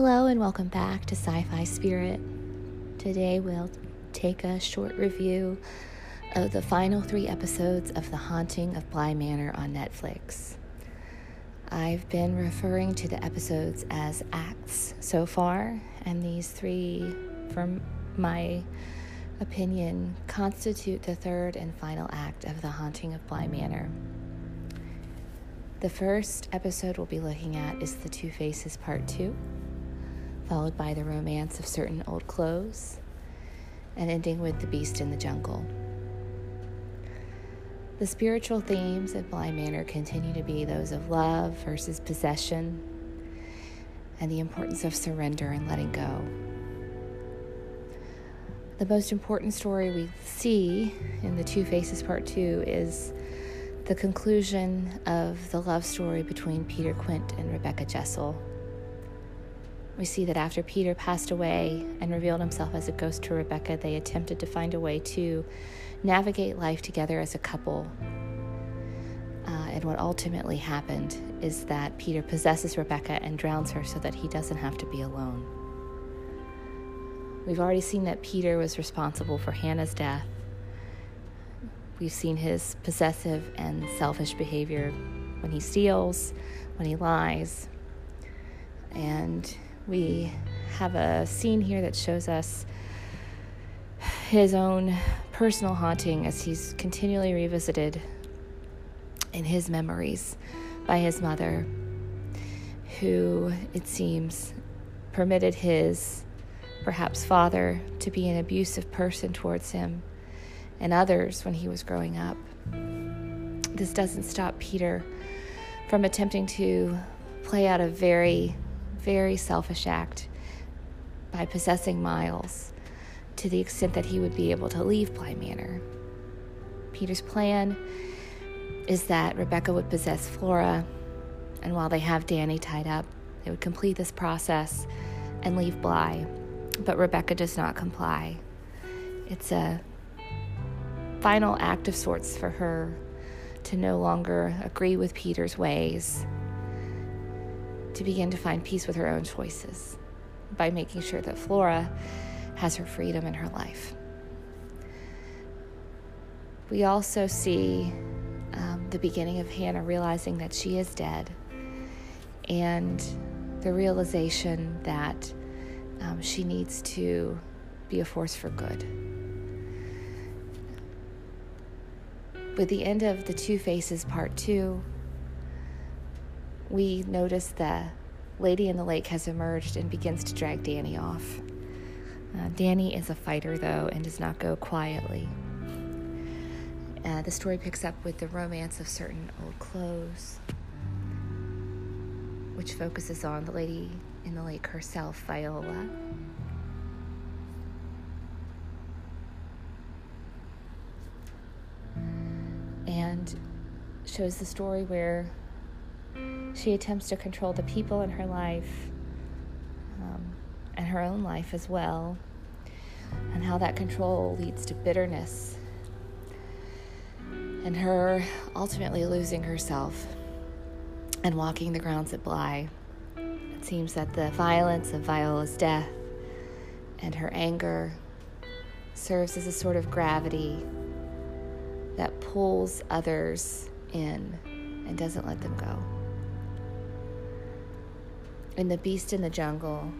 Hello and welcome back to Sci-Fi Spirit. Today we'll take a short review of the final three episodes of The Haunting of Bly Manor on Netflix. I've been referring to the episodes as acts so far, and these three, from my opinion, constitute the third and final act of The Haunting of Bly Manor. The first episode we'll be looking at is The Two Faces Part 2, followed by The Romance of Certain Old Clothes, and ending with The Beast in the Jungle. The spiritual themes of Bly Manor continue to be those of love versus possession, and the importance of surrender and letting go. The most important story we see in The Two Faces Part 2 is the conclusion of the love story between Peter Quint and Rebecca Jessel. We see that after Peter passed away and revealed himself as a ghost to Rebecca, they attempted to find a way to navigate life together as a couple. And what ultimately happened is that Peter possesses Rebecca and drowns her so that he doesn't have to be alone. We've already seen that Peter was responsible for Hannah's death. We've seen his possessive and selfish behavior when he steals, when he lies, and we have a scene here that shows us his own personal haunting as he's continually revisited in his memories by his mother, who, it seems, permitted his, perhaps father, to be an abusive person towards him and others when he was growing up. This doesn't stop Peter from attempting to play out a very selfish act by possessing Miles to the extent that he would be able to leave Bly Manor. Peter's plan is that Rebecca would possess Flora, and while they have Danny tied up, they would complete this process and leave Bly, but Rebecca does not comply. It's a final act of sorts for her to no longer agree with Peter's ways, to begin to find peace with her own choices by making sure that Flora has her freedom in her life. We also see the beginning of Hannah realizing that she is dead, and the realization that she needs to be a force for good. With the end of The Two Faces Part 2, we notice the lady in the lake has emerged and begins to drag Danny off. Danny is a fighter, though, and does not go quietly. The story picks up with The Romance of Certain Old Clothes, which focuses on the lady in the lake herself, Viola. And shows the story where she attempts to control the people in her life, and her own life as well, and how that control leads to bitterness and her ultimately losing herself and walking the grounds at Bly. It seems that the violence of Viola's death and her anger serves as a sort of gravity that pulls others in and doesn't let them go. In The Beast in the Jungle,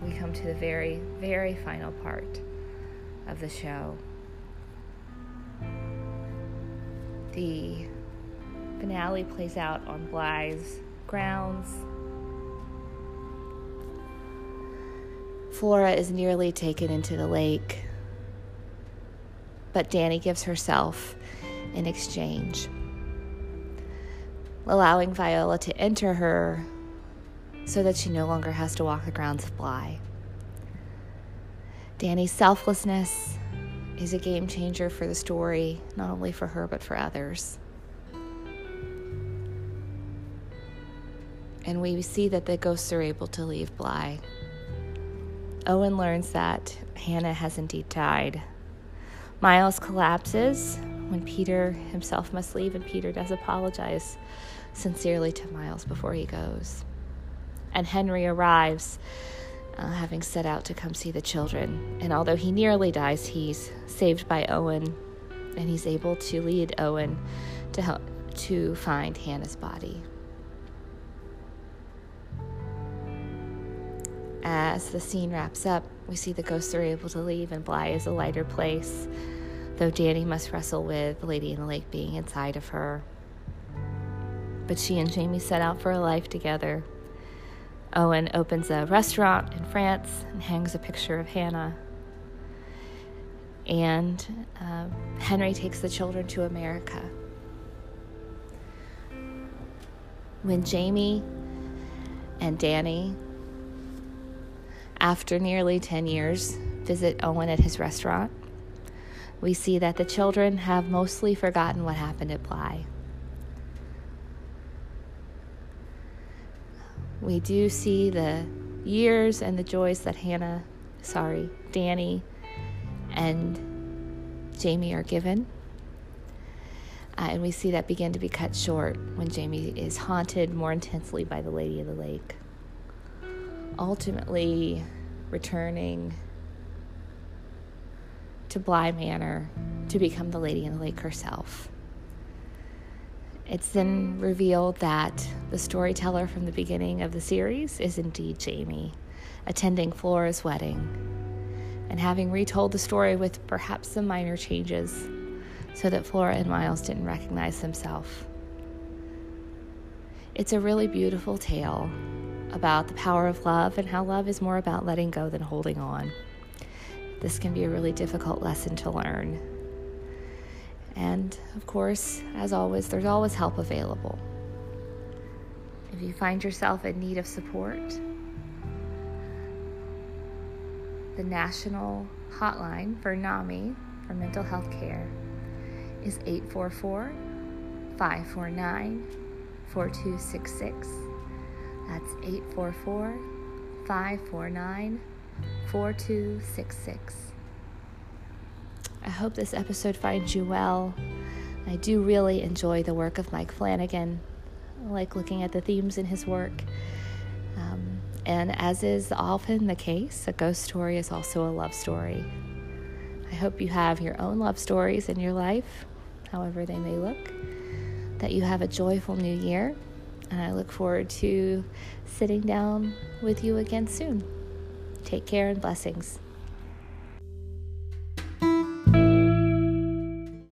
we come to the very final part of the show. The finale plays out on Bly's grounds. Flora is nearly taken into the lake, but Danny gives herself in exchange, allowing Viola to enter her so that she no longer has to walk the grounds of Bly. Danny's selflessness is a game changer for the story, not only for her, but for others. And we see that the ghosts are able to leave Bly. Owen learns that Hannah has indeed died. Miles collapses when Peter himself must leave, and Peter does apologize sincerely to Miles before he goes. and Henry arrives, having set out to come see the children. And although he nearly dies, he's saved by Owen, and he's able to lead Owen to help to find Hannah's body. As the scene wraps up, we see the ghosts are able to leave, and Bly is a lighter place, though Danny must wrestle with the Lady in the Lake being inside of her. But she and Jamie set out for a life together. Owen opens a restaurant in France and hangs a picture of Hannah. And Henry takes the children to America. When Jamie and Danny, after nearly 10 years, visit Owen at his restaurant, we see that the children have mostly forgotten what happened at Bly. We do see the years and the joys that Danny and Jamie are given. And we see that begin to be cut short when Jamie is haunted more intensely by the Lady of the Lake, ultimately returning to Bly Manor to become the Lady in the Lake herself. It's then revealed that the storyteller from the beginning of the series is indeed Jamie, attending Flora's wedding and having retold the story with perhaps some minor changes so that Flora and Miles didn't recognize themselves. It's a really beautiful tale about the power of love and how love is more about letting go than holding on. This can be a really difficult lesson to learn. And, of course, as always, there's always help available. If you find yourself in need of support, the National Hotline for NAMI, for mental health care, is 844-549-4266. That's 844-549-4266. I hope this episode finds you well. I do really enjoy the work of Mike Flanagan. I like looking at the themes in his work. And as is often the case, a ghost story is also a love story. I hope you have your own love stories in your life, however they may look, that you have a joyful new year, and I look forward to sitting down with you again soon. Take care and blessings.